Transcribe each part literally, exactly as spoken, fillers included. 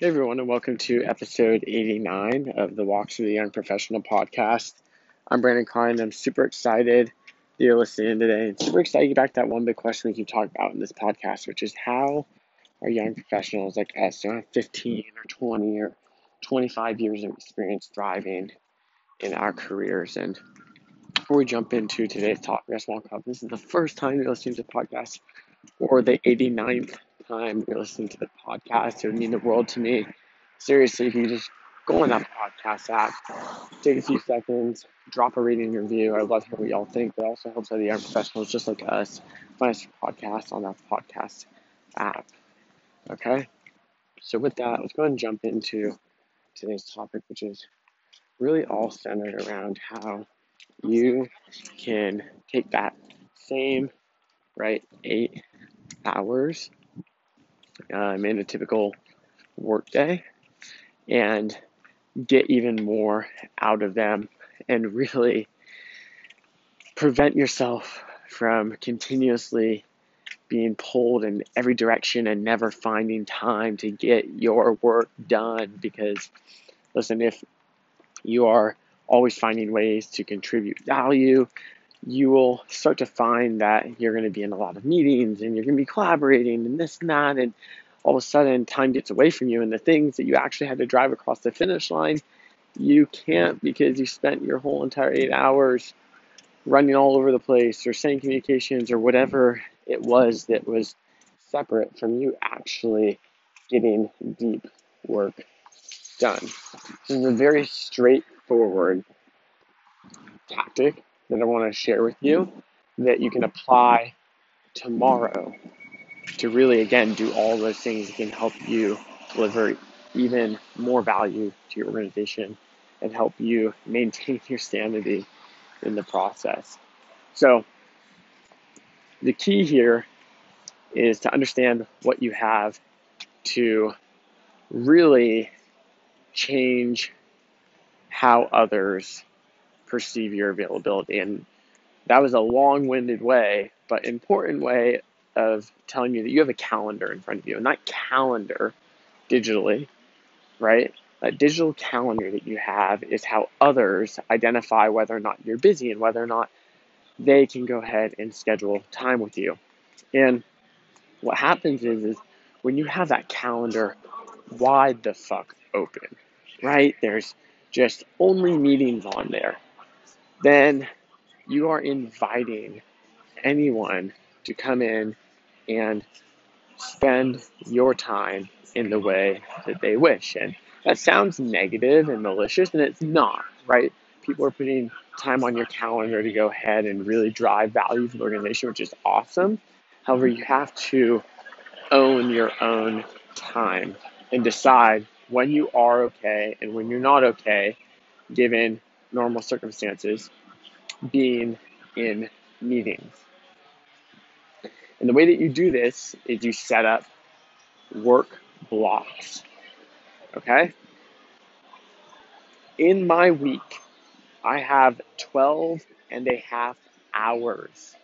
Hey everyone, and welcome to episode eighty-nine of the Walk Through the Young Professional podcast. I'm Brandon Klein, and I'm super excited that you're listening today. And super excited to get back to that one big question we keep talking about in this podcast, which is how are young professionals like us who have fifteen or twenty or twenty-five years of experience thriving in our careers? And before we jump into today's topic, I just want to this is the first time you're listening to the podcast, or the eighty-ninth time you're listening to the podcast. It would mean the world to me. Seriously, if you just go on that podcast app, take a few seconds, drop a rating and review. I love hearing what y'all think, but it also helps other young professionals just like us find us a podcast on that podcast app. Okay? So with that, let's go ahead and jump into today's topic, which is really all centered around how you can take that same, right, eight hours Um, in a typical work day and get even more out of them and really prevent yourself from continuously being pulled in every direction and never finding time to get your work done. Because listen, if you are always finding ways to contribute value, you will start to find that you're going to be in a lot of meetings and you're going to be collaborating and this and that, and all of a sudden time gets away from you, and the things that you actually had to drive across the finish line, you can't, because you spent your whole entire eight hours running all over the place or sending communications or whatever it was that was separate from you actually getting deep work done. This is a very straightforward tactic that I want to share with you that you can apply tomorrow to really, again, do all those things that can help you deliver even more value to your organization and help you maintain your sanity in the process. So the key here is to understand what you have to really change how others perceive your availability. And that was a long-winded way, but important way of telling you that you have a calendar in front of you. And that calendar digitally, right? That digital calendar that you have is how others identify whether or not you're busy and whether or not they can go ahead and schedule time with you. And what happens is, is when you have that calendar wide the fuck open, right? There's just only meetings on there. Then you are inviting anyone to come in and spend your time in the way that they wish. And that sounds negative and malicious, and it's not, right? People are putting time on your calendar to go ahead and really drive value for the organization, which is awesome. However, you have to own your own time and decide when you are okay and when you're not okay, given normal circumstances, being in meetings. And the way that you do this is you set up work blocks, okay? In my week, I have twelve and a half hours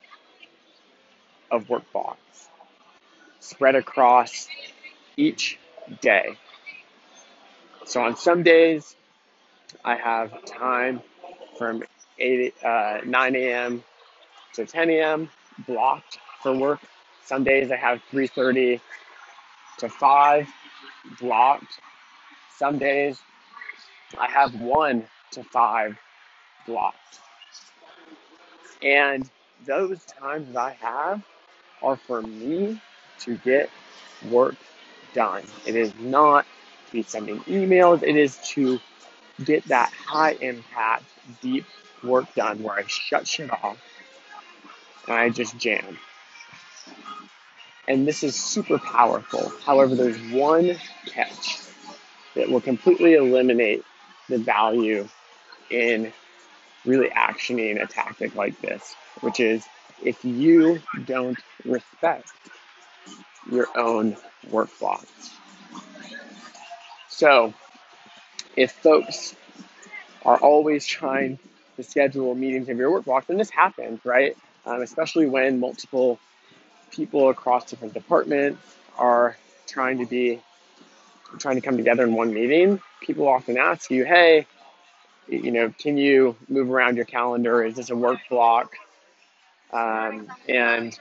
of work blocks spread across each day. So on some days, I have time from eight, uh, nine a m to ten a m blocked for work. Some days I have three thirty to five blocked. Some days I have one to five blocked. And those times I have are for me to get work done. It is not to be sending emails. It is to get that high impact, deep work done where I shut shit off and I just jam. And this is super powerful. However, there's one catch that will completely eliminate the value in really actioning a tactic like this, which is if you don't respect your own work blocks. So if folks are always trying to schedule meetings of your work block, then this happens, right? Um, especially when multiple people across different departments are trying to be trying to come together in one meeting, people often ask you, hey, you know, can you move around your calendar? Is this a work block? Um, and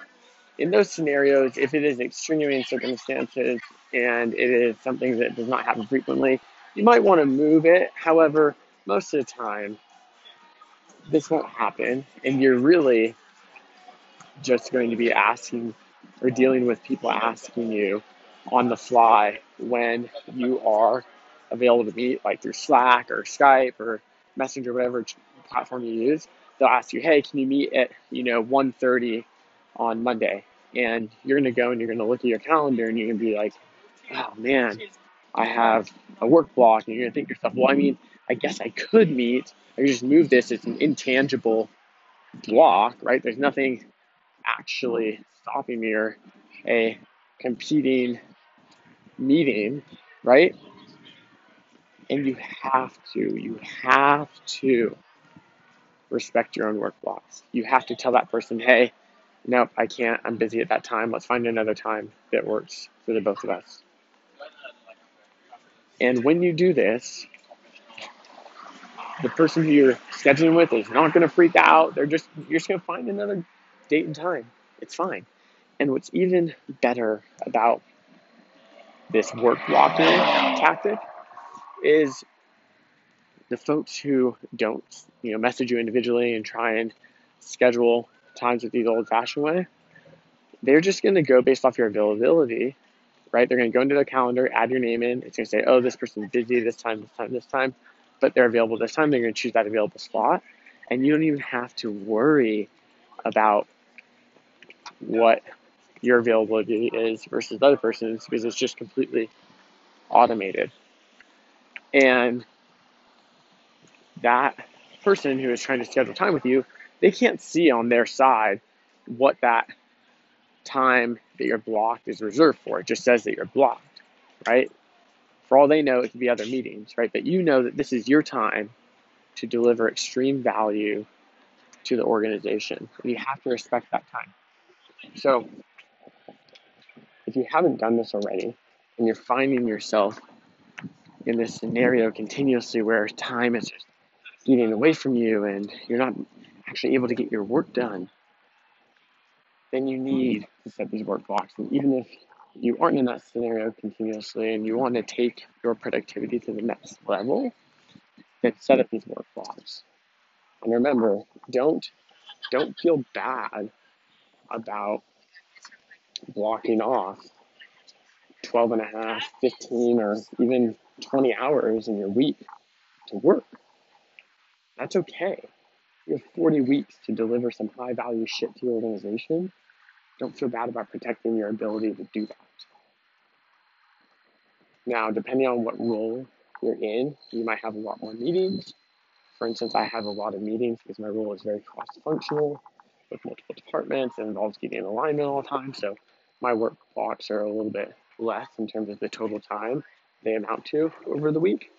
in those scenarios, if it is extenuating circumstances and it is something that does not happen frequently, you might want to move it. However, most of the time, this won't happen. And you're really just going to be asking or dealing with people asking you on the fly when you are available to meet, like through Slack or Skype or Messenger, whatever platform you use. They'll ask you, hey, can you meet at, you know, one thirty on Monday? And you're going to go and you're going to look at your calendar and you're going to be like, oh, man, I have a work block. And you're going to think to yourself, well, I mean, I guess I could meet. I could just move this. It's an intangible block, right? There's nothing actually stopping me or a competing meeting, right? And you have to, you have to respect your own work blocks. You have to tell that person, hey, nope, I can't. I'm busy at that time. Let's find another time that works for the both of us. And when you do this, the person who you're scheduling with is not going to freak out. They're just, you're just going to find another date and time. It's fine. And what's even better about this work blocking tactic is the folks who don't, you know, message you individually and try and schedule times with you the old-fashioned way, they're just going to go based off your availability, right? They're going to go into their calendar, add your name in. It's going to say, oh, this person's busy this time, this time, this time, but they're available this time. They're going to choose that available spot, and you don't even have to worry about what your availability is versus the other person's because it's just completely automated. And that person who is trying to schedule time with you, they can't see on their side what that time that you're blocked is reserved for. It just says that you're blocked, right? For all they know, it could be other meetings, right? But you know that this is your time to deliver extreme value to the organization. And you have to respect that time. So if you haven't done this already and you're finding yourself in this scenario continuously where time is just eating away from you and you're not actually able to get your work done, then you need to set these work blocks. And even if you aren't in that scenario continuously and you want to take your productivity to the next level, then set up these work blocks. And remember, don't don't feel bad about blocking off twelve and a half, fifteen, or even twenty hours in your week to work. That's okay. You have forty weeks to deliver some high value shit to your organization. Don't feel bad about protecting your ability to do that. Now, depending on what role you're in, you might have a lot more meetings. For instance, I have a lot of meetings because my role is very cross-functional with multiple departments and involves getting in alignment all the time. So my work blocks are a little bit less in terms of the total time they amount to over the week.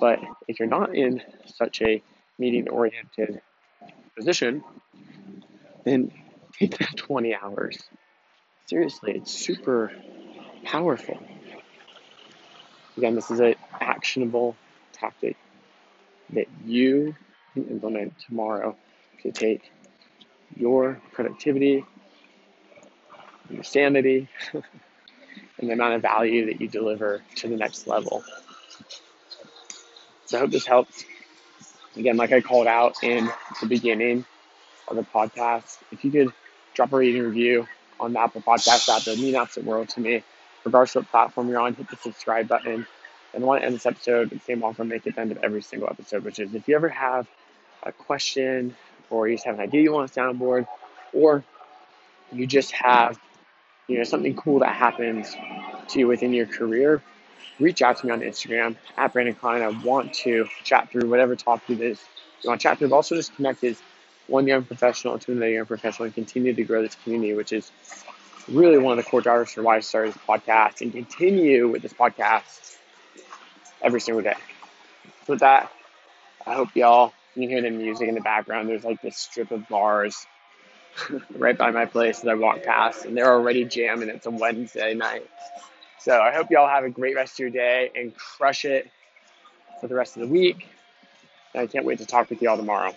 But if you're not in such a meeting-oriented position, then take that twenty hours. Seriously, it's super powerful. Again, this is an actionable tactic that you can implement tomorrow to take your productivity, your sanity, and the amount of value that you deliver to the next level. So I hope this helps. Again, like I called out in the beginning of the podcast, if you could drop a rating review on the Apple Podcast app, that means absolute world to me. Regardless of what platform you're on, hit the subscribe button. And I want to end this episode with the same offer I make at the end of every single episode, which is if you ever have a question or you just have an idea you want to soundboard, or you just have, you know, something cool that happens to you within your career, reach out to me on Instagram, at Brandon Klein. I want to chat through whatever topic it is you want to chat through, but also just connect as one young professional to another young professional and continue to grow this community, which is really one of the core drivers for why I started this podcast and continue with this podcast every single day. So with that, I hope y'all, you hear the music in the background. There's like this strip of bars right by my place that I walk past, and they're already jamming. It's a Wednesday night. So I hope y'all have a great rest of your day and crush it for the rest of the week. And I can't wait to talk with y'all tomorrow.